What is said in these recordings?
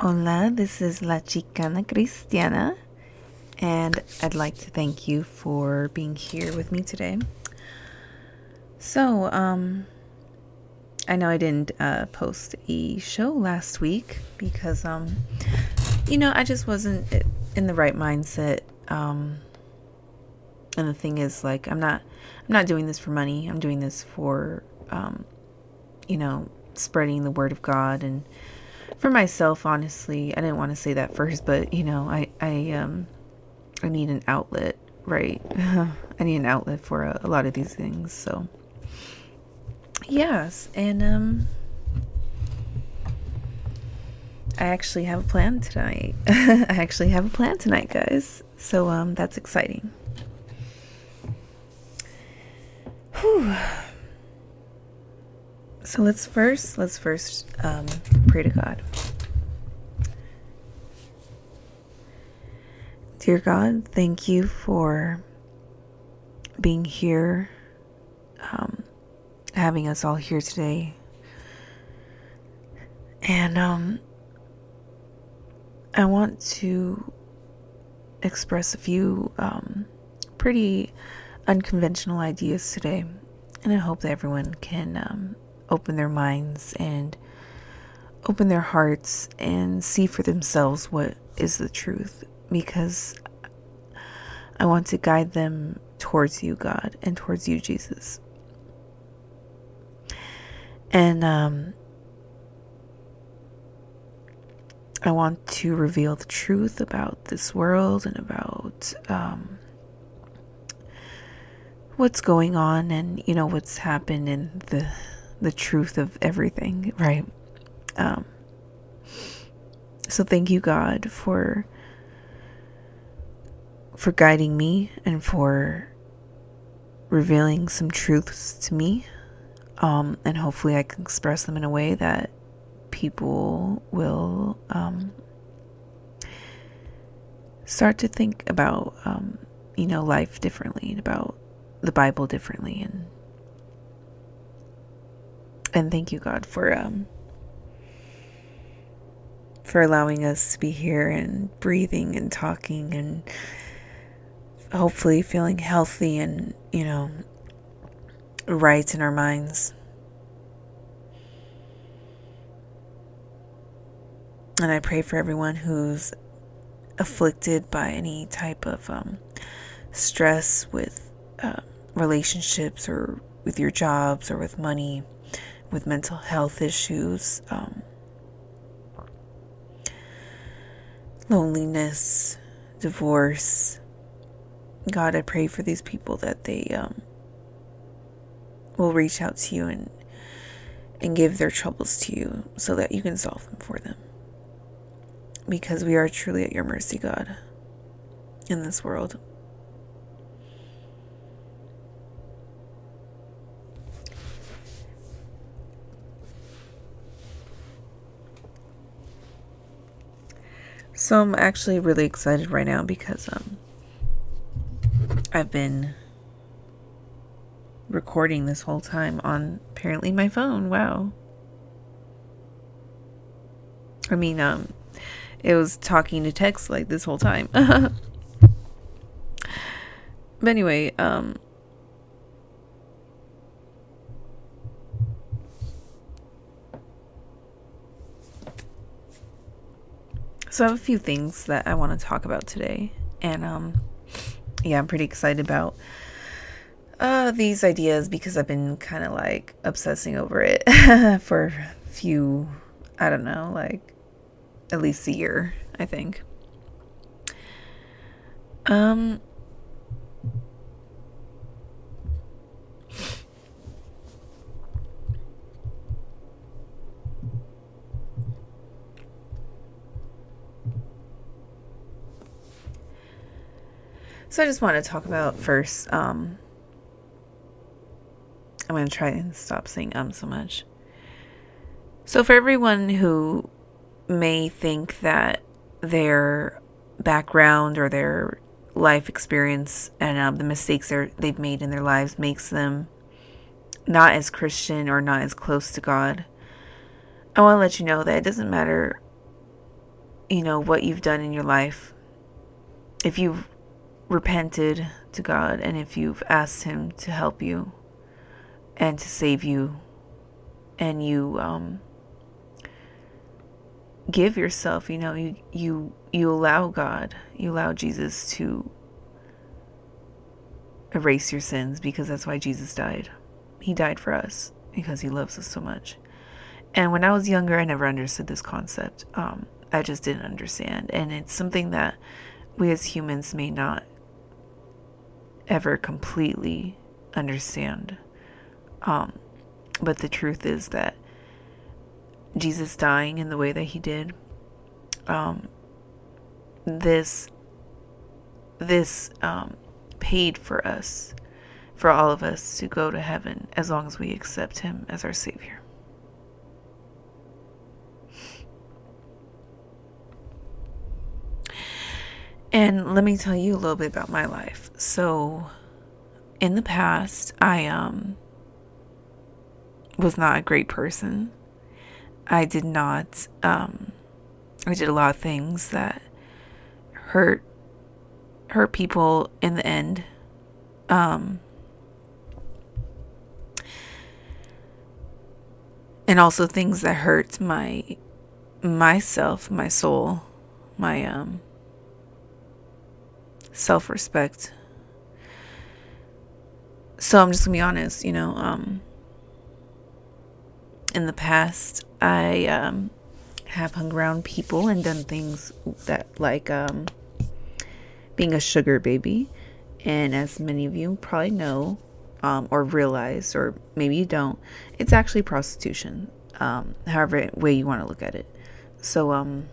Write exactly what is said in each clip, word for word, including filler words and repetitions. Hola, this is La Chicana Cristiana, and I'd like to thank you for being here with me today. So, um, I know I didn't uh, post a show last week because, um, you know, I just wasn't in the right mindset. Um, and the thing is, like, I'm not, I'm not doing this for money. I'm doing this for, um, you know, spreading the word of God and for myself, honestly. I didn't want to say that first, but, you know, I, I, um, I need an outlet, right? I need an outlet for a, a lot of these things. So, yes. And, um, I actually have a plan tonight. I actually have a plan tonight, guys. So, um, that's exciting. Whew. So let's first, let's first um, pray to God. Dear God, thank you for being here, um, having us all here today. And um, I want to express a few um, pretty unconventional ideas today. And I hope that everyone can Um, open their minds and open their hearts and see for themselves what is the truth, because I want to guide them towards you, God, and towards you, Jesus. And um, I want to reveal the truth about this world and about um, what's going on and, you know, what's happened in the the truth of everything, right? Um, so thank you, God, for for guiding me and for revealing some truths to me. Um, and hopefully I can express them in a way that people will um, start to think about, um, you know, life differently and about the Bible differently. And And thank you, God, for um, for allowing us to be here and breathing and talking and hopefully feeling healthy and, you know, right in our minds. And I pray for everyone who's afflicted by any type of um, stress with uh, relationships or with your jobs or with money, with mental health issues, um, loneliness, divorce. God, I pray for these people that they um, will reach out to you and and give their troubles to you so that you can solve them for them. Because we are truly at your mercy, God, in this world. So I'm actually really excited right now because um, I've been recording this whole time on apparently my phone. Wow. I mean, um, it was talking to text like this whole time. But anyway, um, so I have a few things that I want to talk about today, and um, yeah, I'm pretty excited about uh, these ideas because I've been kind of like obsessing over it for a few, I don't know, like at least a year, I think. Um, So I just want to talk about first, um, I'm going to try and stop saying um so much. So for everyone who may think that their background or their life experience and um, the mistakes they're, they've made in their lives makes them not as Christian or not as close to God, I want to let you know that it doesn't matter you know, what you've done in your life, if you've repented to God and if you've asked Him to help you and to save you, and you um, give yourself, you know, you, you, you allow God, you allow Jesus to erase your sins, because that's why Jesus died. He died for us because He loves us so much. And when I was younger, I never understood this concept. Um, I just didn't understand. And it's something that we as humans may not ever completely understand. Um, but the truth is that Jesus dying in the way that He did, um, this, this, um, paid for us, for all of us to go to heaven as long as we accept Him as our Savior. And let me tell you a little bit about my life. So, in the past, I um was not a great person. I did not, um, I did a lot of things that hurt, hurt people in the end. Um, and also things that hurt my, myself, my soul, my, um, self-respect. So I'm just gonna be honest, you know, um, in the past, I, um, have hung around people and done things that, like, um, being a sugar baby. And as many of you probably know, um, or realize, or maybe you don't, it's actually prostitution, um, however way you want to look at it. So, um,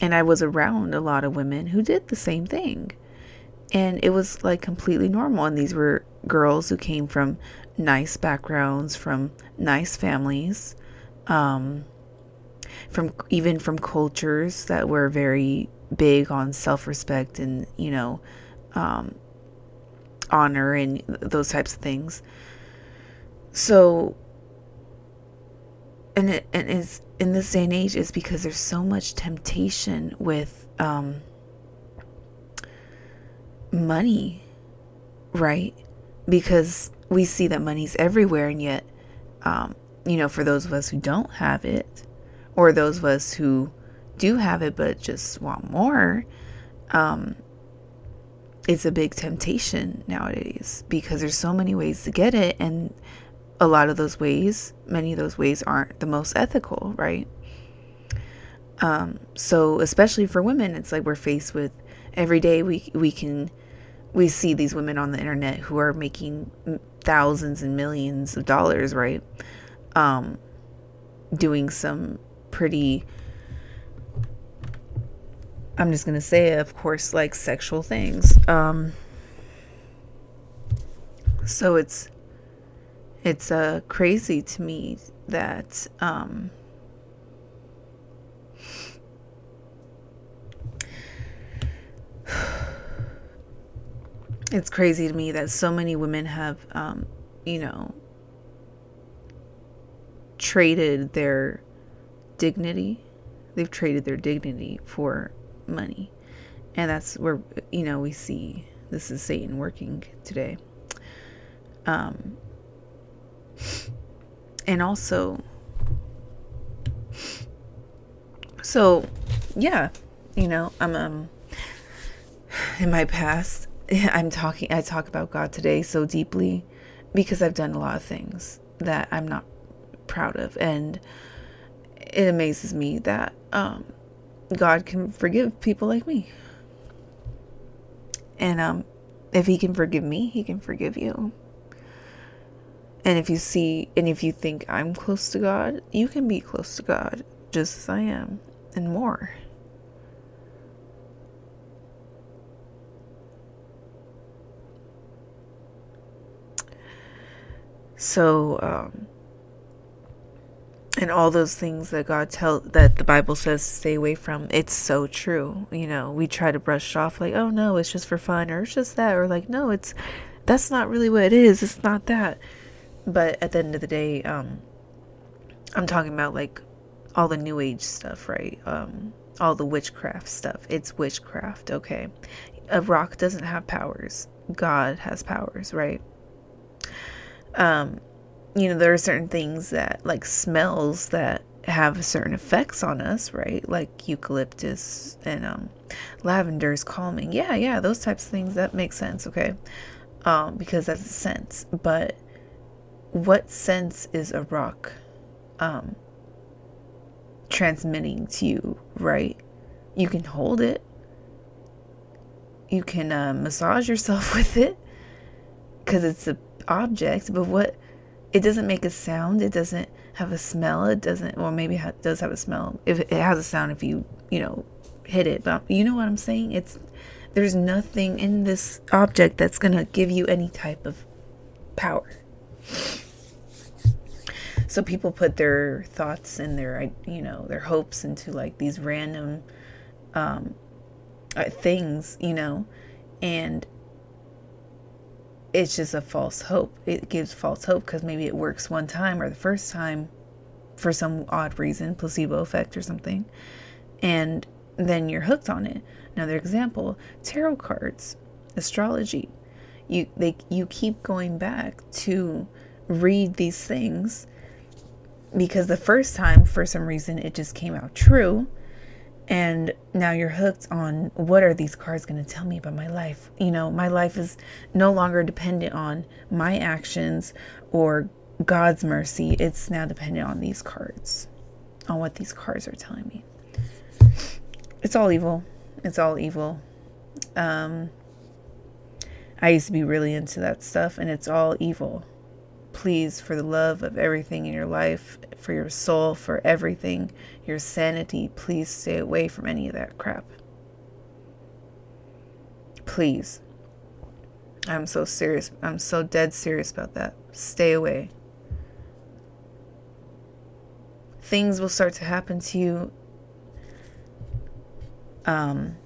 and I was around a lot of women who did the same thing. And it was like completely normal. And these were girls who came from nice backgrounds, from nice families, um, from even from cultures that were very big on self-respect and, you know, um, honor and those types of things. So, and it, and it's in this day and age is because there's so much temptation with, um, money, right? Because we see that money's everywhere, and yet, um, you know, for those of us who don't have it, or those of us who do have it but just want more, um, it's a big temptation nowadays because there's so many ways to get it, and a lot of those ways, many of those ways aren't the most ethical, right? Um, so especially for women, it's like we're faced with every day we we can we see these women on the internet who are making thousands and millions of dollars, right? Um, doing some pretty, I'm just going to say, of course, like sexual things. Um, so it's, it's, uh, crazy to me that, um, it's crazy to me that so many women have, um, you know, traded their dignity. They've traded their dignity for money. And that's where, you know, we see this is Satan working today. Um, and also, so yeah, you know, I'm, um, in my past, I'm talking, I talk about God today so deeply because I've done a lot of things that I'm not proud of. And it amazes me that, um, God can forgive people like me. And um, if He can forgive me, He can forgive you. And if you see, and if you think I'm close to God, you can be close to God just as I am, and more. So, um, and all those things that God tell that the Bible says to stay away from, it's so true. You know, we try to brush it off like, oh no, it's just for fun, or it's just that, or like, no, it's, that's not really what it is. It's not that. But at the end of the day, um, I'm talking about like all the New Age stuff, right? Um, all the witchcraft stuff. It's witchcraft, okay? A rock doesn't have powers. God has powers, right? Um, you know, there are certain things that, like smells, that have certain effects on us, right? Like eucalyptus and um, lavender is calming. Yeah, yeah, those types of things, that makes sense, okay? Um, because that's a sense. But what sense is a rock um, transmitting to you, right? You can hold it. You can uh, massage yourself with it because it's an object. But what? It doesn't make a sound. It doesn't have a smell. It doesn't. Well, maybe it does have a smell. If it has a sound, if you you know hit it. But you know what I'm saying? It's there's nothing in this object that's gonna give you any type of power. So people put their thoughts and their, you know, their hopes into like these random um, things, you know, and it's just a false hope. It gives false hope because maybe it works one time or the first time for some odd reason, placebo effect or something. And then you're hooked on it. Another example, tarot cards, astrology. You they you keep going back to read these things because the first time, for some reason, it just came out true. And now you're hooked on what are these cards going to tell me about my life? You know, my life is no longer dependent on my actions or God's mercy. It's now dependent on these cards, on what these cards are telling me. It's all evil. It's all evil. Um... I used to be really into that stuff, and it's all evil. Please, for the love of everything in your life, for your soul, for everything, your sanity, please stay away from any of that crap. Please. I'm so serious. I'm so dead serious about that. Stay away. Things will start to happen to you. Um...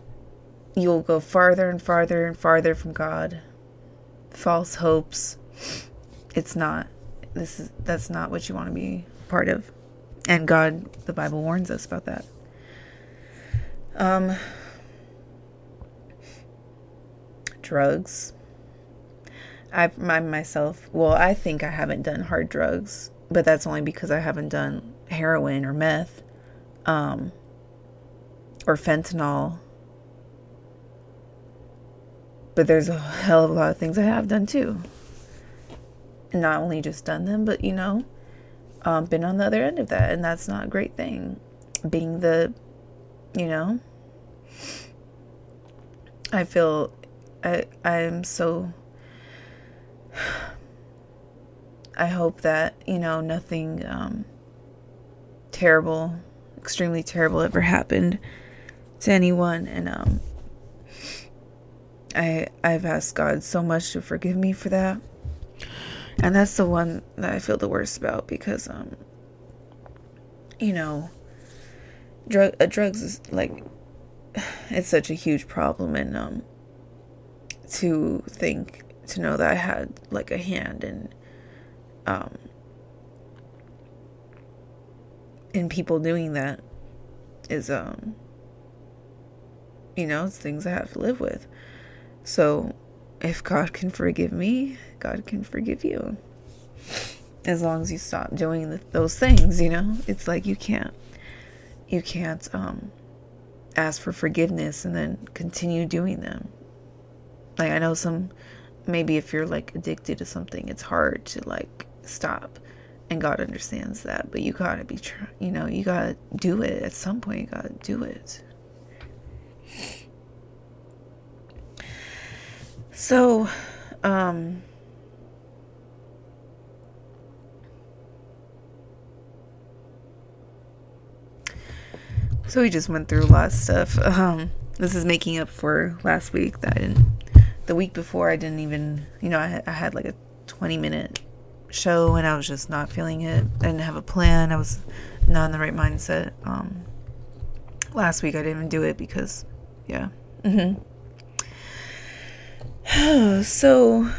You'll go farther and farther and farther from God. False hopes. It's not. This is that's not what you want to be part of. And God, the Bible warns us about that. Um, drugs. I my, myself. Well, I think I haven't done hard drugs, but that's only because I haven't done heroin or meth, um, or fentanyl. But there's a hell of a lot of things I have done too. Not only just done them, but, you know, um, been on the other end of that. And that's not a great thing. Being the, you know, I feel I, I'm so, I hope that, you know, nothing um, terrible, extremely terrible ever happened to anyone. And, um, I, I've asked God so much to forgive me for that. And that's the one that I feel the worst about because, um, you know, drug, uh, drugs is like, it's such a huge problem. And, um, to think, to know that I had like a hand in, um, in people doing that is, um, you know, it's things I have to live with. So, if God can forgive me, God can forgive you. As long as you stop doing the, those things, you know? It's like you can't, you can't um, ask for forgiveness and then continue doing them. Like, I know some, maybe if you're, like, addicted to something, it's hard to, like, stop. And God understands that. But you gotta be, try- you know, you gotta do it. At some point, you gotta do it. So, um, so we just went through a lot of stuff. Um, this is making up for last week that I didn't, the week before I didn't even, you know, I, I had like a twenty minute show and I was just not feeling it. I didn't have a plan. I was not in the right mindset. Um, last week I didn't even do it because, yeah. Mm-hmm. So,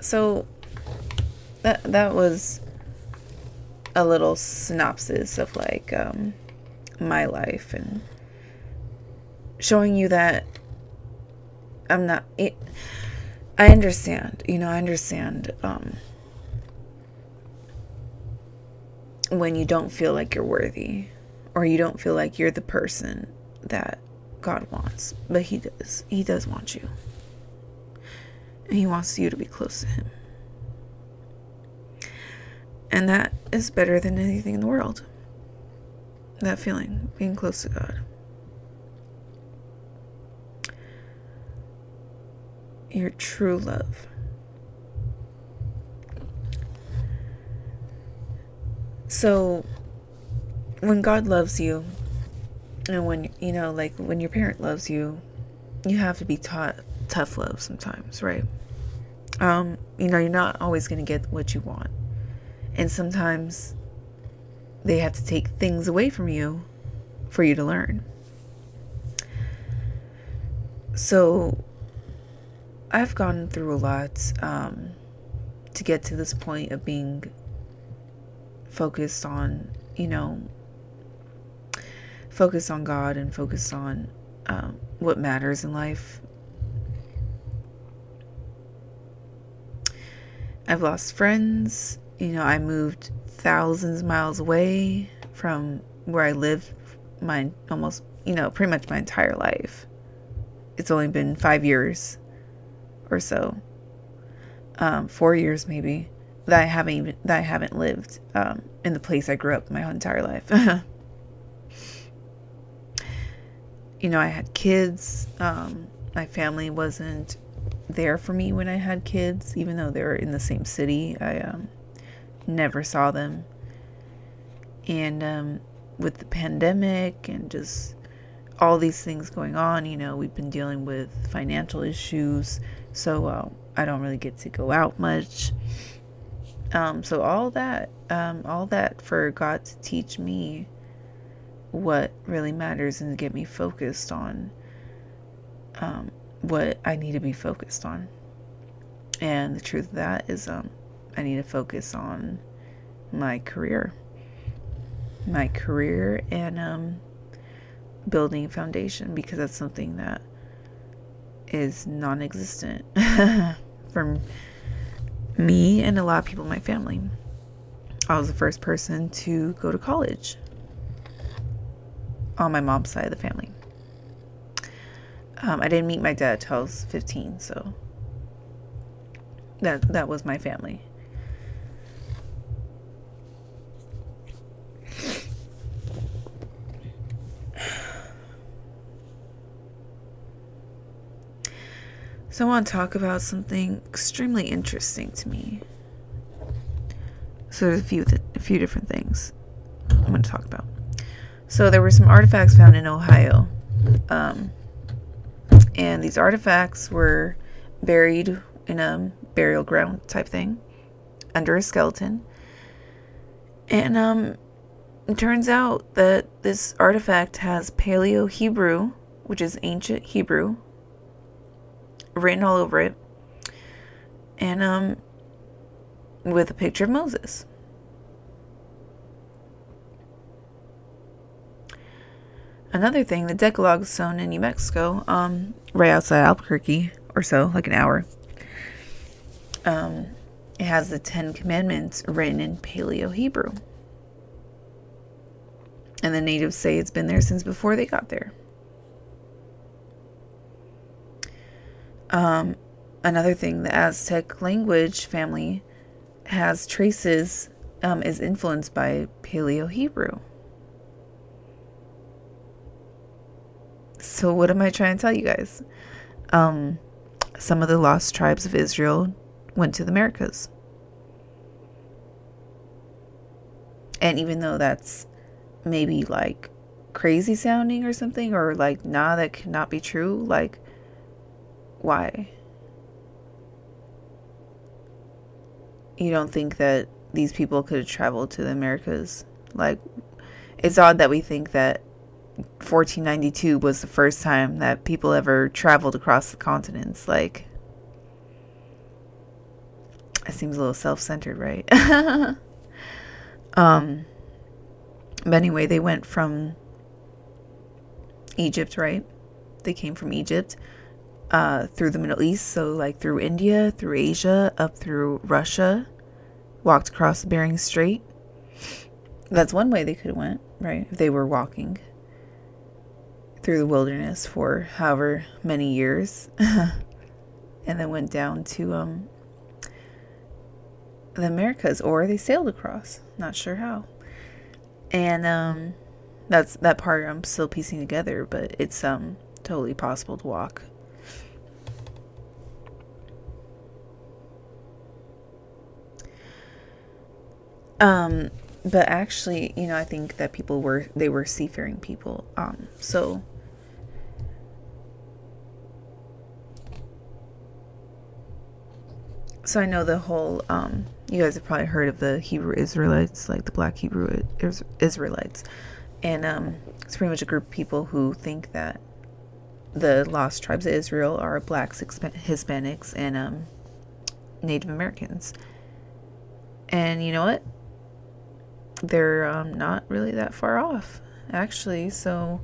so that that was a little synopsis of like um, my life, and showing you that I'm not. It, I understand, you know. I understand um, when you don't feel like you're worthy, or you don't feel like you're the person that God wants, but He does. He does want you, and He wants you to be close to Him. And that is better than anything in the world. That feeling, being close to God. Your true love. So, when God loves you, and when, you know, like when your parent loves you, you have to be taught tough love sometimes, right? Um, you know, you're not always going to get what you want. And sometimes they have to take things away from you for you to learn. So I've gone through a lot um, to get to this point of being focused on, you know, focused on God and focused on um, what matters in life. I've lost friends. You know, I moved thousands of miles away from where I lived my almost, you know, pretty much my entire life. It's only been five years or so, um, four years maybe, that I haven't even, that I haven't lived um, in the place I grew up my entire life. You know, I had kids. Um, my family wasn't there for me when I had kids, even though they were in the same city. I um. never saw them. And um, with the pandemic and just all these things going on, you know, we've been dealing with financial issues. So uh, I don't really get to go out much. Um, so all that, um, all that for God to teach me what really matters and to get me focused on um, what I need to be focused on. And the truth of that is, um, I need to focus on my career, my career and um, building a foundation, because that's something that is non-existent for me and a lot of people in my family. I was the first person to go to college on my mom's side of the family. Um, I didn't meet my dad till I was fifteen, so that that was my family. So I want to talk about something extremely interesting to me. So there's a few th- a few different things I'm going to talk about. So there were some artifacts found in Ohio. Um, and these artifacts were buried in a burial ground type thing under a skeleton. And um, it turns out that this artifact has Paleo Hebrew, which is ancient Hebrew, written all over it, and um, with a picture of Moses. Another thing, the Decalogue Stone in New Mexico, um, right outside Albuquerque or so, like an hour. Um, it has the Ten Commandments written in Paleo Hebrew, and the natives say it's been there since before they got there. Um, another thing, the Aztec language family has traces, um, is influenced by Paleo Hebrew. So what am I trying to tell you guys? Um, some of the lost tribes of Israel went to the Americas. And even though that's maybe like crazy sounding or something, or like, nah, that cannot be true. Like, why? You don't think that these people could have traveled to the Americas? Like, it's odd that we think that fourteen ninety-two was the first time that people ever traveled across the continents. Like, That seems a little self-centered, right? um, but anyway, they went from Egypt, right? They came from Egypt uh, through the Middle East. So like through India, through Asia, up through Russia, walked across the Bering Strait. That's one way they could have went, right? If they were walking through the wilderness for however many years. And then went down to um, the Americas, or they sailed across. Not sure how. And um, that's that part I'm still piecing together, but it's um, totally possible to walk. Um, but actually, you know, I think that people were, they were seafaring people. Um, so So I know the whole, um, you guys have probably heard of the Hebrew Israelites, like the Black Hebrew Israelites. And um, it's pretty much a group of people who think that the lost tribes of Israel are Blacks, Hispanics, and um, Native Americans. And you know what? They're um, not really that far off, actually. So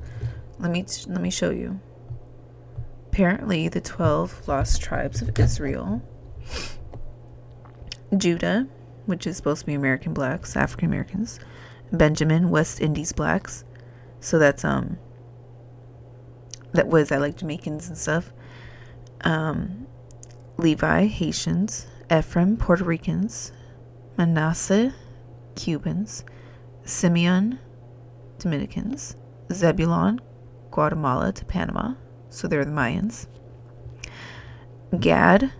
let me t- let me show you. Apparently, the twelve lost tribes of Israel... Judah, which is supposed to be American Blacks, African Americans, Benjamin, West Indies Blacks, so that's um that was I like Jamaicans and stuff, um Levi, Haitians, Ephraim, Puerto Ricans, Manasseh, Cubans, Simeon, Dominicans, Zebulon, Guatemala to Panama, so they're the Mayans, Gad,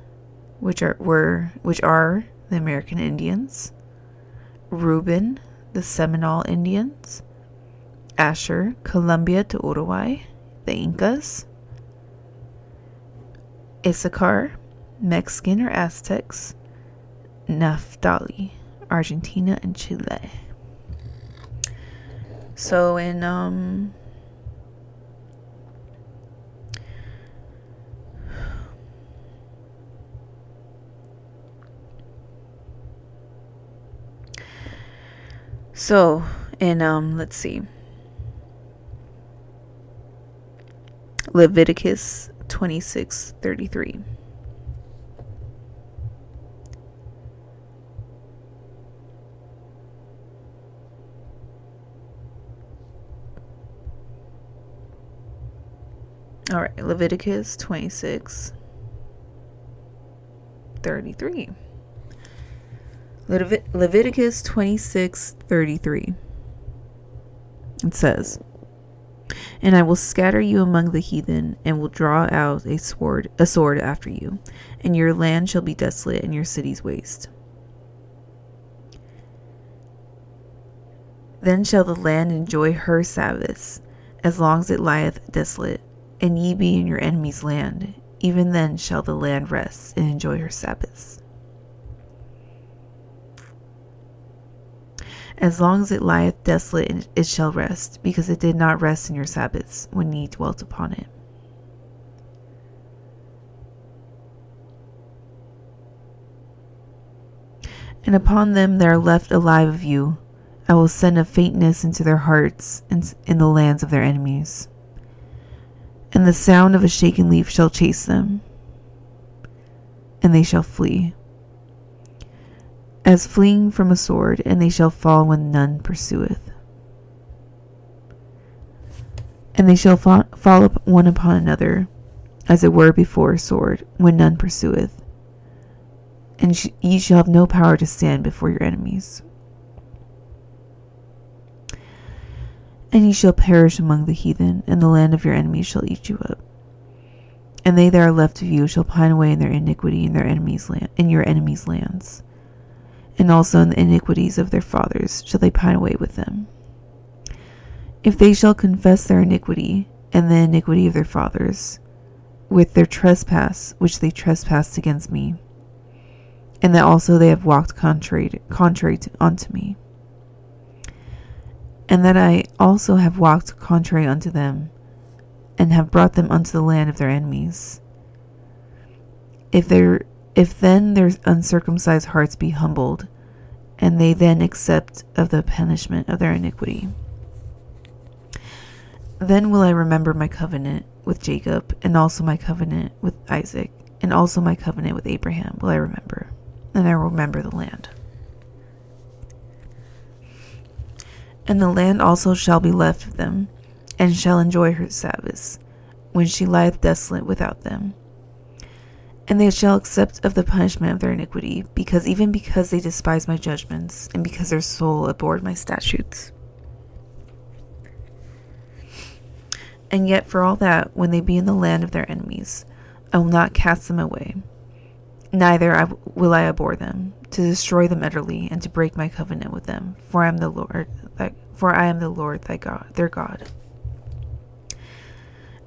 which are were which are the American Indians, Reuben, the Seminole Indians, Asher, Colombia to Uruguay, the Incas, Issachar, Mexican or Aztecs, Naphtali, Argentina and Chile. So in um So, and, um, let's see, Leviticus twenty-six thirty-three. All right, Leviticus twenty-six thirty-three. Levit- Leviticus twenty-six thirty-three. It says, "And I will scatter you among the heathen, and will draw out a sword, a sword after you, and your land shall be desolate, and your cities waste. Then shall the land enjoy her Sabbaths, as long as it lieth desolate, and ye be in your enemy's land. Even then shall the land rest and enjoy her Sabbaths. As long as it lieth desolate, it shall rest, because it did not rest in your Sabbaths when ye dwelt upon it." "And upon them that are left alive of you, I will send a faintness into their hearts and in the lands of their enemies. And the sound of a shaken leaf shall chase them, and they shall flee, as fleeing from a sword, and they shall fall when none pursueth. And they shall fall, fall up one upon another, as it were before a sword, when none pursueth. And sh- ye shall have no power to stand before your enemies. And ye shall perish among the heathen, and the land of your enemies shall eat you up. And they that are left of you shall pine away in their iniquity in their enemies' land, in your enemies' lands. And also in the iniquities of their fathers shall they pine away with them. If they shall confess their iniquity and the iniquity of their fathers, with their trespass which they trespassed against me, and that also they have walked contrary to, contrary to, unto me, and that I also have walked contrary unto them, and have brought them unto the land of their enemies, if their If then their uncircumcised hearts be humbled, and they then accept of the punishment of their iniquity, then will I remember my covenant with Jacob, and also my covenant with Isaac, and also my covenant with Abraham will I remember, and I will remember the land. And the land also shall be left of them, and shall enjoy her Sabbaths, when she lieth desolate without them. And they shall accept of the punishment of their iniquity, because even because they despise my judgments, and because their soul abhorred my statutes. And yet for all that, when they be in the land of their enemies, I will not cast them away, neither will I abhor them, to destroy them utterly, and to break my covenant with them, for I am the Lord, thy, for I am the Lord thy God, their God.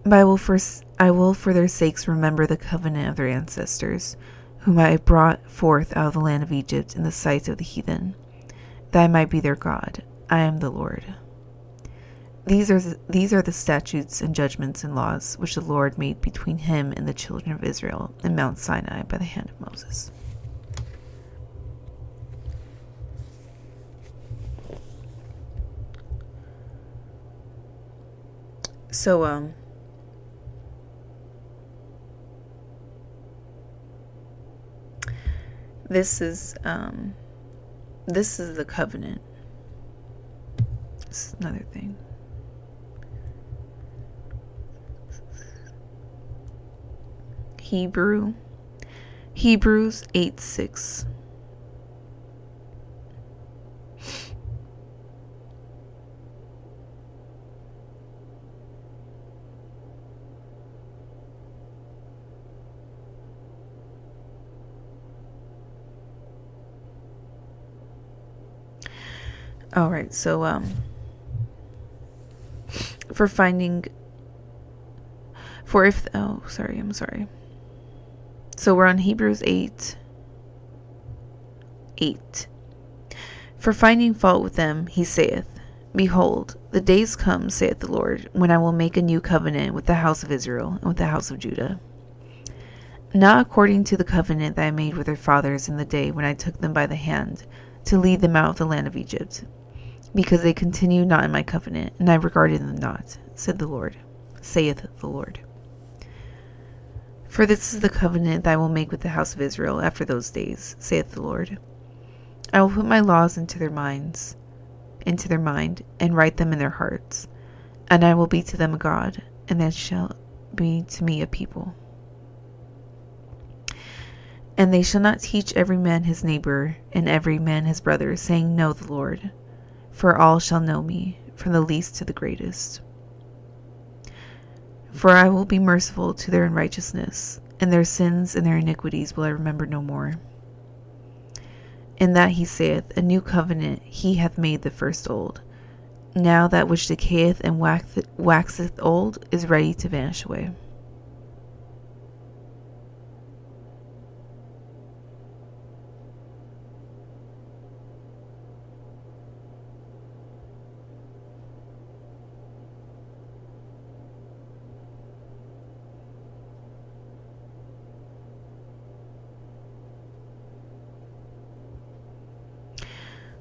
But I will, for, I will for their sakes remember the covenant of their ancestors, whom I brought forth out of the land of Egypt in the sight of the heathen, that I might be their God. I am the Lord. These are the, these are the statutes and judgments and laws which the Lord made between him and the children of Israel in Mount Sinai by the hand of Moses. So, um, this is, um, this is the covenant. This is another thing. Hebrew, Hebrews eight six. All right, so um, for finding, for if, oh, sorry, I'm sorry. So we're on Hebrews eight, eight. For finding fault with them, he saith, Behold, the days come, saith the Lord, when I will make a new covenant with the house of Israel and with the house of Judah. Not according to the covenant that I made with their fathers in the day when I took them by the hand to lead them out of the land of Egypt. Because they continued not in my covenant, and I regarded them not, said the Lord, saith the Lord. For this is the covenant that I will make with the house of Israel after those days, saith the Lord. I will put my laws into their minds, into their mind, and write them in their hearts, and I will be to them a God, and they shall be to me a people. And they shall not teach every man his neighbor, and every man his brother, saying, Know the Lord, for all shall know me, from the least to the greatest. For I will be merciful to their unrighteousness, and their sins and their iniquities will I remember no more. In that he saith, A new covenant he hath made the first old. Now that which decayeth and waxeth old is ready to vanish away.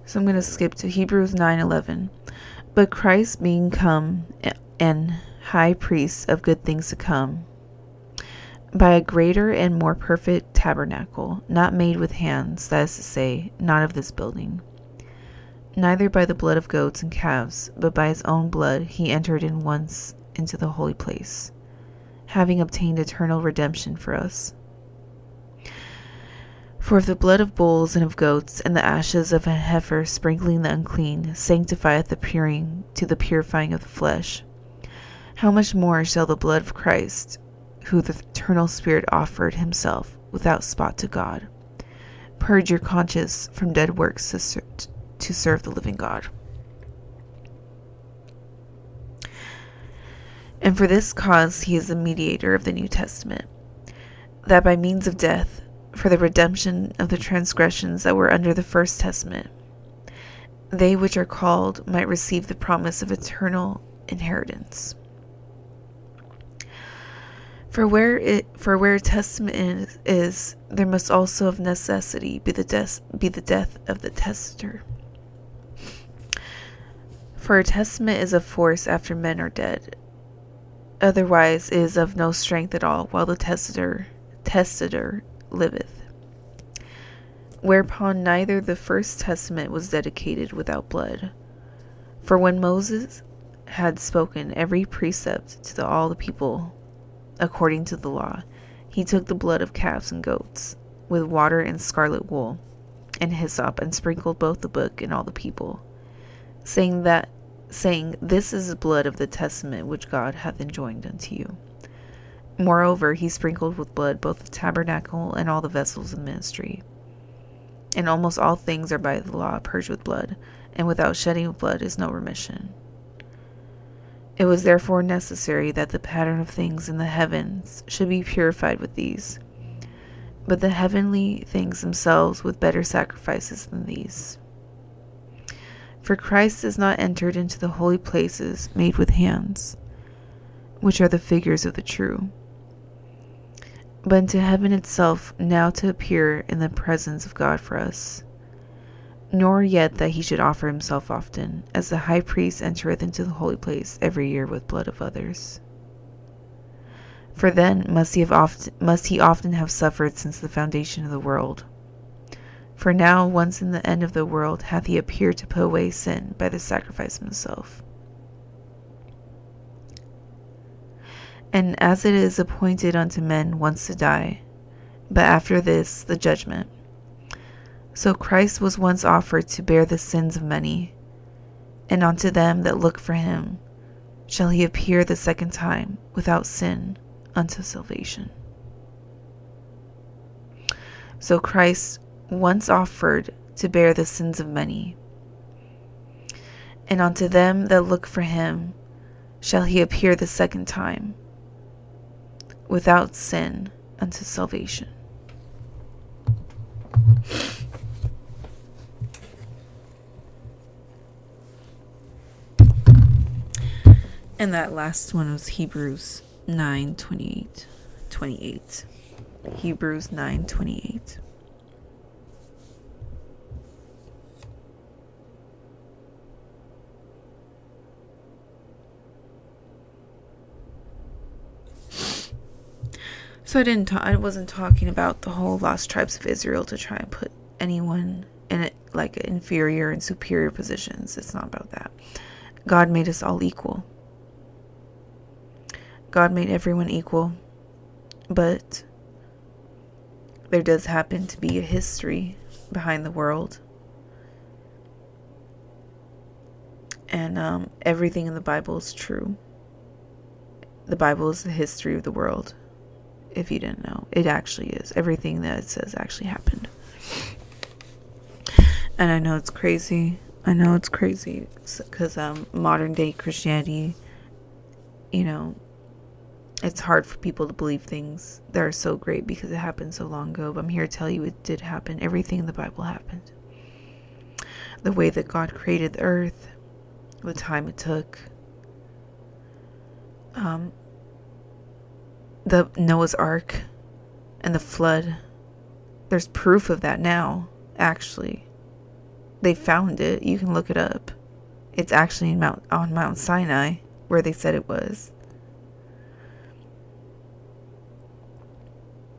So I'm going to skip to Hebrews nine eleven. But Christ being come and high priest of good things to come, by a greater and more perfect tabernacle, not made with hands, that is to say, not of this building, neither by the blood of goats and calves, but by his own blood he entered in once into the holy place, having obtained eternal redemption for us. For if the blood of bulls and of goats and the ashes of a heifer sprinkling the unclean sanctifieth the purging to the purifying of the flesh, how much more shall the blood of Christ, who the eternal Spirit offered himself without spot to God, purge your conscience from dead works to serve, to serve the living God. And for this cause he is the mediator of the New Testament, that by means of death, for the redemption of the transgressions that were under the first testament, they which are called might receive the promise of eternal inheritance. For where it for where testament is, is there must also of necessity be the death be the death of the testator. For a testament is of force after men are dead; otherwise it is of no strength at all while the testator testator liveth. Whereupon neither the first testament was dedicated without blood. For when Moses had spoken every precept to the, all the people according to the law, he took the blood of calves and goats, with water and scarlet wool, and hyssop, and sprinkled both the book and all the people, saying that, saying, "This is the blood of the testament which God hath enjoined unto you." Moreover, he sprinkled with blood both the tabernacle and all the vessels of ministry. And almost all things are by the law purged with blood, and without shedding of blood is no remission. It was therefore necessary that the pattern of things in the heavens should be purified with these, but the heavenly things themselves with better sacrifices than these. For Christ has not entered into the holy places made with hands, which are the figures of the true, but unto heaven itself, now to appear in the presence of God for us. Nor yet that he should offer himself often, as the high priest entereth into the holy place every year with blood of others. For then must he have oft, must he often have suffered since the foundation of the world. For now, once in the end of the world, hath he appeared to put away sin by the sacrifice of himself. And as it is appointed unto men once to die, but after this the judgment, so Christ was once offered to bear the sins of many, and unto them that look for him shall he appear the second time without sin unto salvation. So Christ once offered to bear the sins of many, and unto them that look for him shall he appear the second time without sin unto salvation. And that last one was Hebrews nine twenty-eight. twenty-eight. Hebrews nine twenty-eight. So I didn't ta- I wasn't talking about the whole lost tribes of Israel to try and put anyone in it, like inferior and superior positions. It's not about that. God made us all equal. God made everyone equal, but there does happen to be a history behind the world. And um, everything in the Bible is true. The Bible is the history of the world. If you didn't know, it actually is. Everything that it says actually happened. And I know it's crazy. I know it's crazy because um, modern day Christianity, you know, it's hard for people to believe things that are so great because it happened so long ago. But I'm here to tell you it did happen. Everything in the Bible happened. The way that God created the earth, the time it took, um, the Noah's Ark, and the flood. There's proof of that now, actually. They found it. You can look it up. It's actually in Mount, on Mount Sinai where they said it was.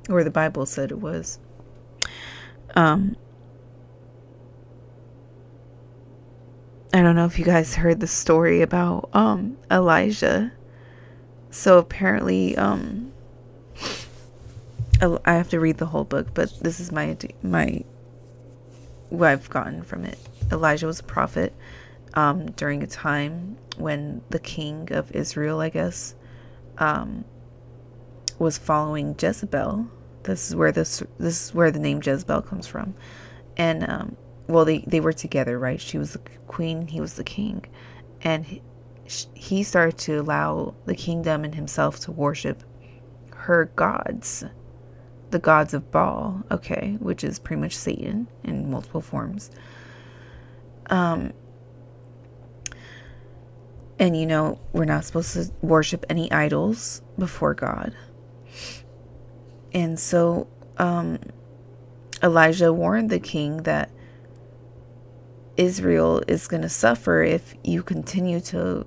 Or the Bible said it was. Um, I don't know if you guys heard the story about um, Elijah. So apparently, um, I have to read the whole book, but this is my my what I've gotten from it. Elijah was a prophet um, during a time when the king of Israel, I guess, um, was following Jezebel. This is where this this is where the name Jezebel comes from. And um, well, they, they were together, right? She was the queen, he was the king, and he, he started to allow the kingdom and himself to worship her gods, the gods of Baal, okay, which is pretty much Satan in multiple forms. Um, and you know, we're not supposed to worship any idols before God. And so um, Elijah warned the king that Israel is going to suffer if you continue to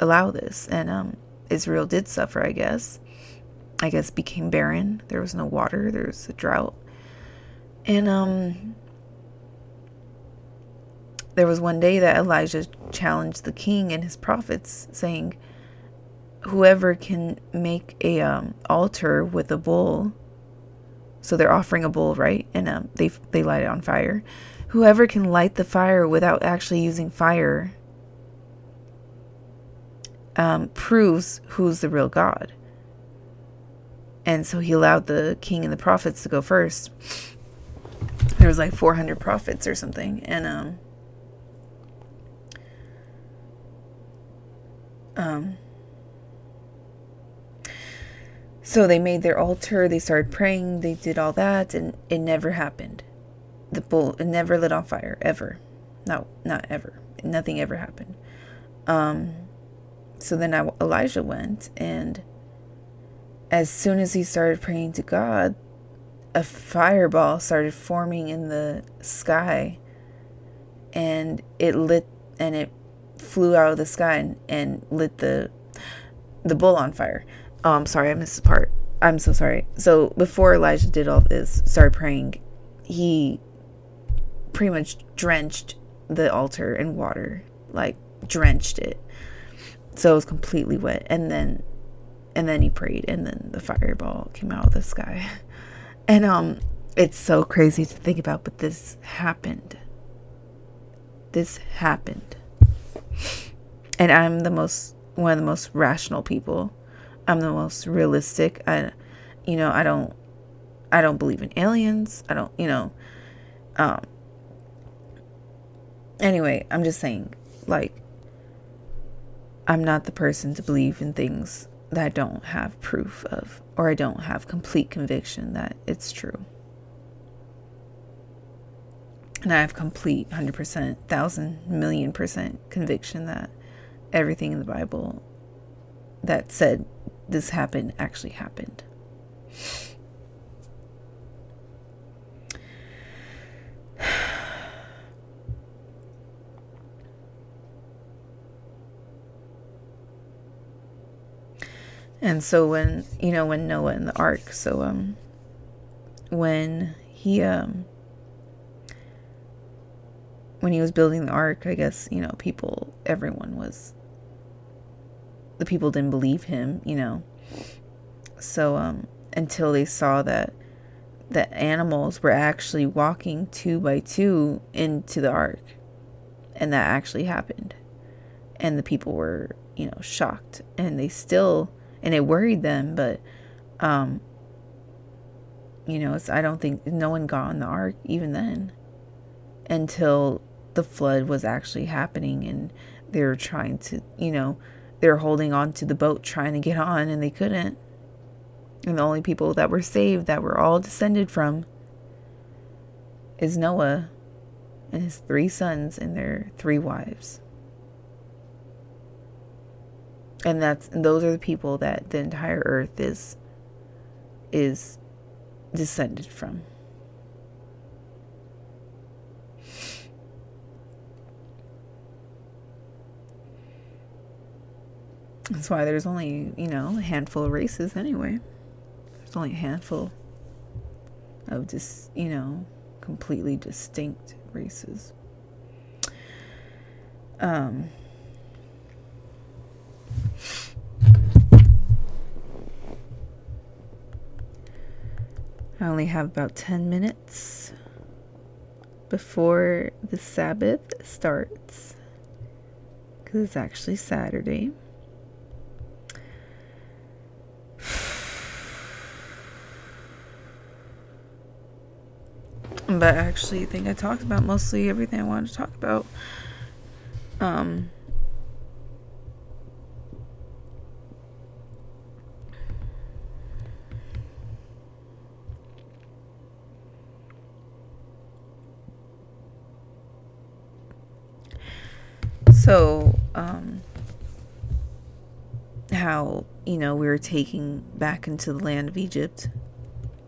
allow this. And um, Israel did suffer, I guess. I guess became barren. There was no water. There was a drought. And um, there was one day that Elijah challenged the king and his prophets, saying, whoever can make a um, altar with a bull, so they're offering a bull, right? And um, they they light it on fire. Whoever can light the fire without actually using fire um, proves who's the real God. And so he allowed the king and the prophets to go first. There was like four hundred prophets or something. And um, um, so they made their altar. They started praying. They did all that. And it never happened. The bull, it never lit on fire. Ever. No, not ever. Nothing ever happened. Um, so then I, Elijah went and... as soon as he started praying to God, a fireball started forming in the sky, and it lit, and it flew out of the sky and, and lit the the bull on fire. Um, sorry, I missed the part. I'm so sorry. So before Elijah did all this, started praying, he pretty much drenched the altar in water, like drenched it. So it was completely wet. And then And then he prayed, and then the fireball came out of the sky. And um, it's so crazy to think about, but this happened. This happened. And I'm the most, one of the most rational people. I'm the most realistic. I, you know, I don't, I don't believe in aliens. I don't, you know. Um. Anyway, I'm just saying, like, I'm not the person to believe in things that I don't have proof of, or I don't have complete conviction that it's true. And I have complete one hundred percent, thousand million percent conviction that everything in the Bible that said this happened actually happened. And so when, you know, when Noah and the ark, so, um, when he, um, when he was building the ark, I guess, you know, people, everyone was, the people didn't believe him, you know, so, um, until they saw that the animals were actually walking two by two into the ark, and that actually happened, and the people were, you know, shocked, and they still... and it worried them, but, um, you know, it's, I don't think no one got on the ark even then until the flood was actually happening, and they were trying to, you know, they were holding on to the boat, trying to get on, and they couldn't. And the only people that were saved, that were all descended from, is Noah and his three sons and their three wives. And that's, and those are the people that the entire earth is, is descended from. That's why there's only, you know, a handful of races anyway. There's only a handful of just, you know, completely distinct races. Um... I only have about ten minutes before the Sabbath starts, because it's actually Saturday. But I actually think I talked about mostly everything I wanted to talk about. Um... So, um, how, you know, we were taken back into the land of Egypt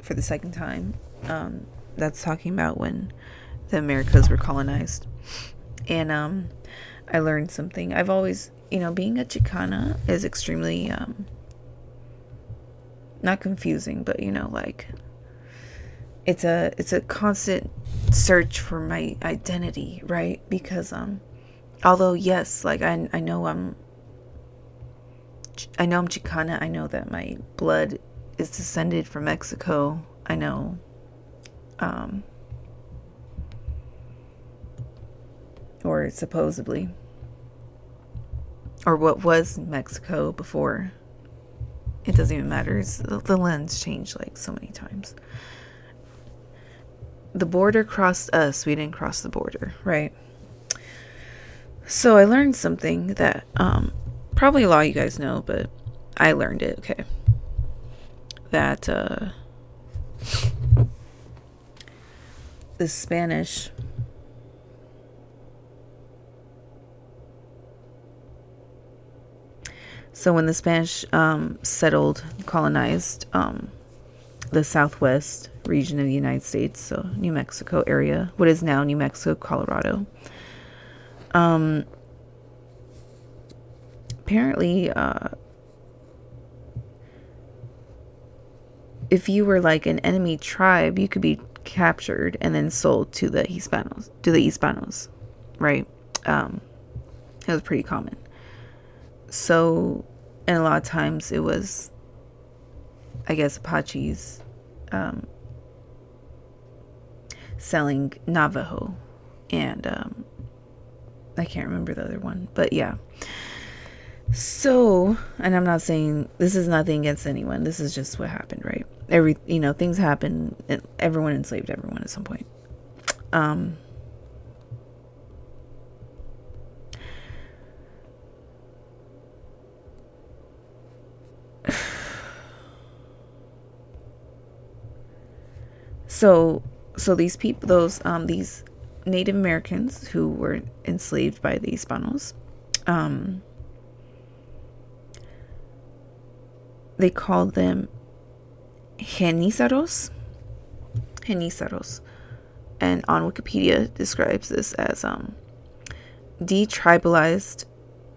for the second time. Um, that's talking about when the Americas were colonized. And um, I learned something. I've always, you know, being a Chicana is extremely, um, not confusing, but, you know, like, it's a, it's a constant search for my identity, right? Because, um, although, yes, like, I, I know I'm, I know I'm Chicana, I know that my blood is descended from Mexico, I know, um, or supposedly, or what was Mexico before. It doesn't even matter. It's, the lens changed like so many times. The border crossed us. We didn't cross the border, right? So I learned something that um, probably a lot of you guys know, but I learned it, okay? That uh, the Spanish... So when the Spanish um, settled, colonized um, the southwest region of the United States, so New Mexico area, what is now New Mexico, Colorado. Um, apparently, uh, if you were like an enemy tribe, you could be captured and then sold to the Hispanos, to the Hispanos, right? Um, it was pretty common. So, and a lot of times it was, I guess, Apaches um, selling Navajo, and um, I can't remember the other one, but yeah. So, and I'm not saying, this is nothing against anyone, this is just what happened, right? Every, you know, things happen, everyone enslaved everyone at some point. Um... So, so these people, those, um, these Native Americans who were enslaved by the Hispanos, um, they called them Genizaros, Genizaros, and on Wikipedia describes this as, um, detribalized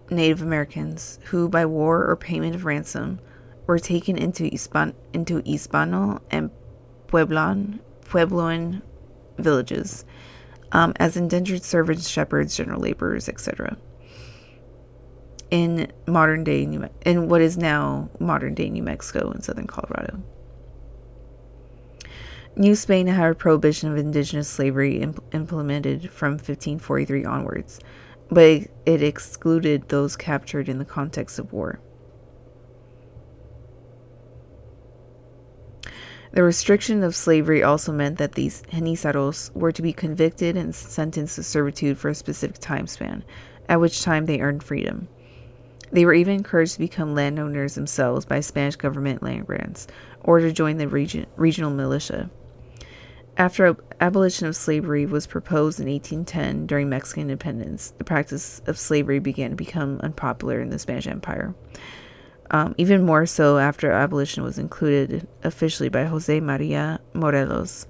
Native Americans who by war or payment of ransom were taken into Hispan- into Hispano and Puebloan Puebloan villages um, as indentured servants, shepherds, general laborers, et cetera. In modern day New Me- in what is now modern day New Mexico and southern Colorado. New Spain had a prohibition of indigenous slavery imp- implemented from fifteen forty-three onwards, but it excluded those captured in the context of war. The restriction of slavery also meant that these Genizaros were to be convicted and sentenced to servitude for a specific time span, at which time they earned freedom. They were even encouraged to become landowners themselves by Spanish government land grants, or to join the region, regional militia. After ab- abolition of slavery was proposed in eighteen ten during Mexican independence, the practice of slavery began to become unpopular in the Spanish Empire. Um, even more so after abolition was included officially by José María Morelos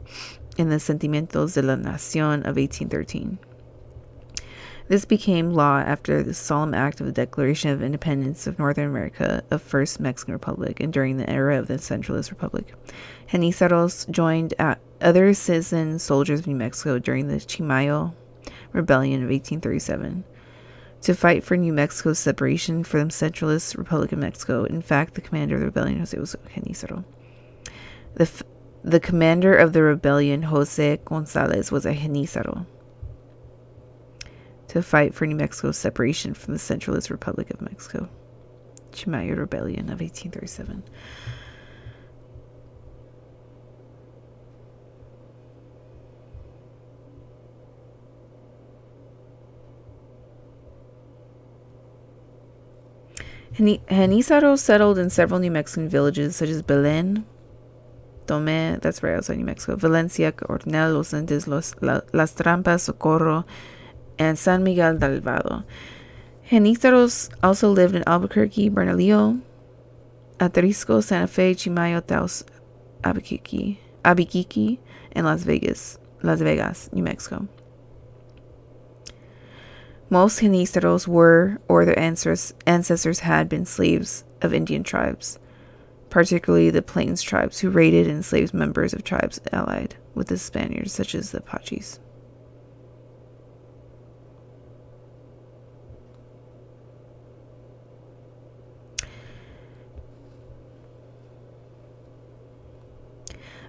in the Sentimientos de la Nación of eighteen thirteen. This became law after the solemn act of the Declaration of Independence of Northern America of First Mexican Republic and during the era of the Centralist Republic. Genizaros joined at other citizen soldiers of New Mexico during the Chimayo Rebellion of eighteen thirty-seven. To fight for New Mexico's separation from the Centralist Republic of Mexico. In fact, the commander of the rebellion, Jose Gonzalez, the f- the commander of the rebellion, Jose Gonzalez, was a Genizaro. To fight for New Mexico's separation from the Centralist Republic of Mexico, Chimayo Rebellion of eighteen thirty-seven. Genizaros settled in several New Mexican villages such as Belén, Tome, that's right outside New Mexico, Valencia, Cornell, Los Andes, Los, La, Las Trampas, Socorro, and San Miguel de Alvado. Genizaros also lived in Albuquerque, Bernalillo, Atrisco, Santa Fe, Chimayo, Taos, Albuquerque, Albuquerque, and Las Vegas, Las Vegas, New Mexico. Most Genizaros were, or their ancestors had been, slaves of Indian tribes, particularly the Plains tribes, who raided and enslaved members of tribes allied with the Spaniards, such as the Apaches.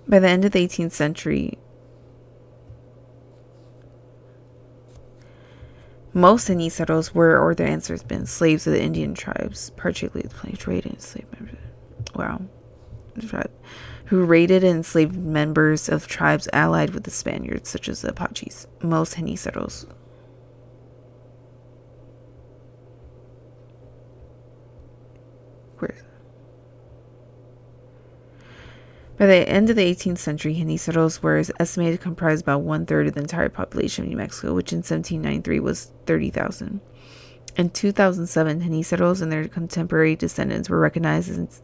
By the end of the eighteenth century, most Genizaros were, or their ancestors been, slaves of the Indian tribes, particularly the Plains raided and enslaved members. Wow. Who raided and enslaved members of tribes allied with the Spaniards, such as the Apaches. Most Genizaros. Where? By the end of the eighteenth century, Genizaros were estimated to comprise about one-third of the entire population of New Mexico, which in seventeen ninety-three was thirty thousand. In two thousand seven, Genizaros and their contemporary descendants were recognized as,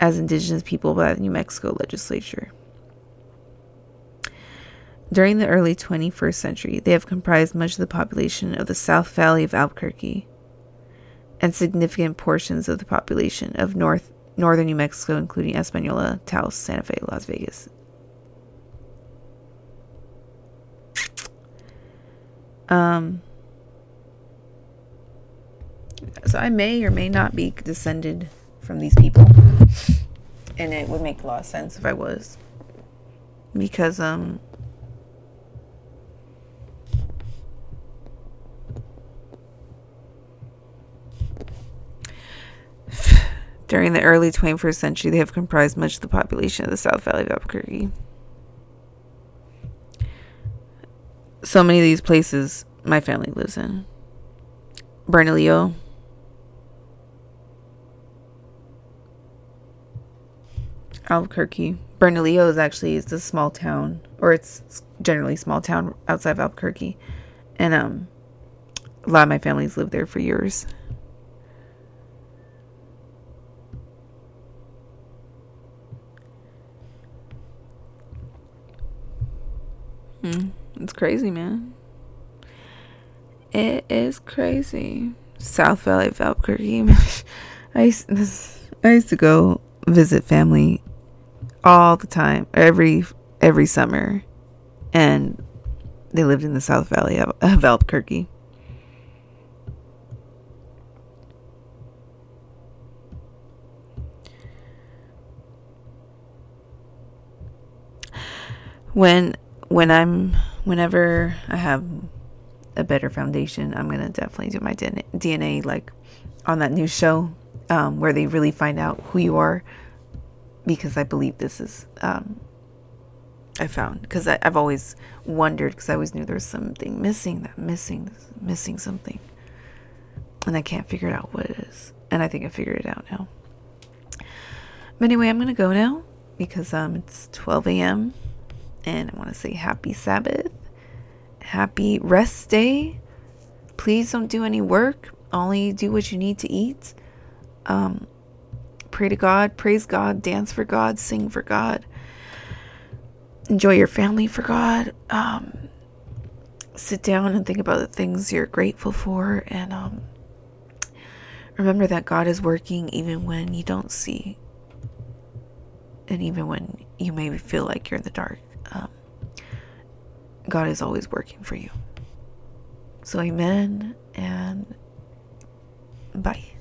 as indigenous people by the New Mexico legislature. During the early twenty-first century, they have comprised much of the population of the South Valley of Albuquerque and significant portions of the population of North Northern New Mexico, including Española, Taos, Santa Fe, Las Vegas. Um, so I may or may not be descended from these people, and it would make a lot of sense if I was, because um, during the early twenty-first century, they have comprised much of the population of the South Valley of Albuquerque. So many of these places my family lives in. Bernalillo. Albuquerque. Bernalillo is actually it's a small town, or it's generally a small town outside of Albuquerque. And um, a lot of my family's lived there for years. It's crazy, man. It is crazy. South Valley of Albuquerque. I, used, I used to go visit family all the time, every every summer, and they lived in the South Valley of, of Albuquerque. When When I'm, whenever I have a better foundation, I'm going to definitely do my D N A, like on that new show, um, where they really find out who you are, because I believe this is, um, I found, cause I, I've always wondered, cause I always knew there's something missing that missing, missing something, and I can't figure out what it is. And I think I figured it out now. But anyway, I'm going to go now because, um, it's twelve a.m. and I want to say happy Sabbath, happy rest day. Please don't do any work. Only do what you need to eat. Um, pray to God, praise God, dance for God, sing for God. Enjoy your family for God. Um, sit down and think about the things you're grateful for. And um, remember that God is working even when you don't see. And even when you may feel like you're in the dark. Um, God is always working for you. So amen and bye.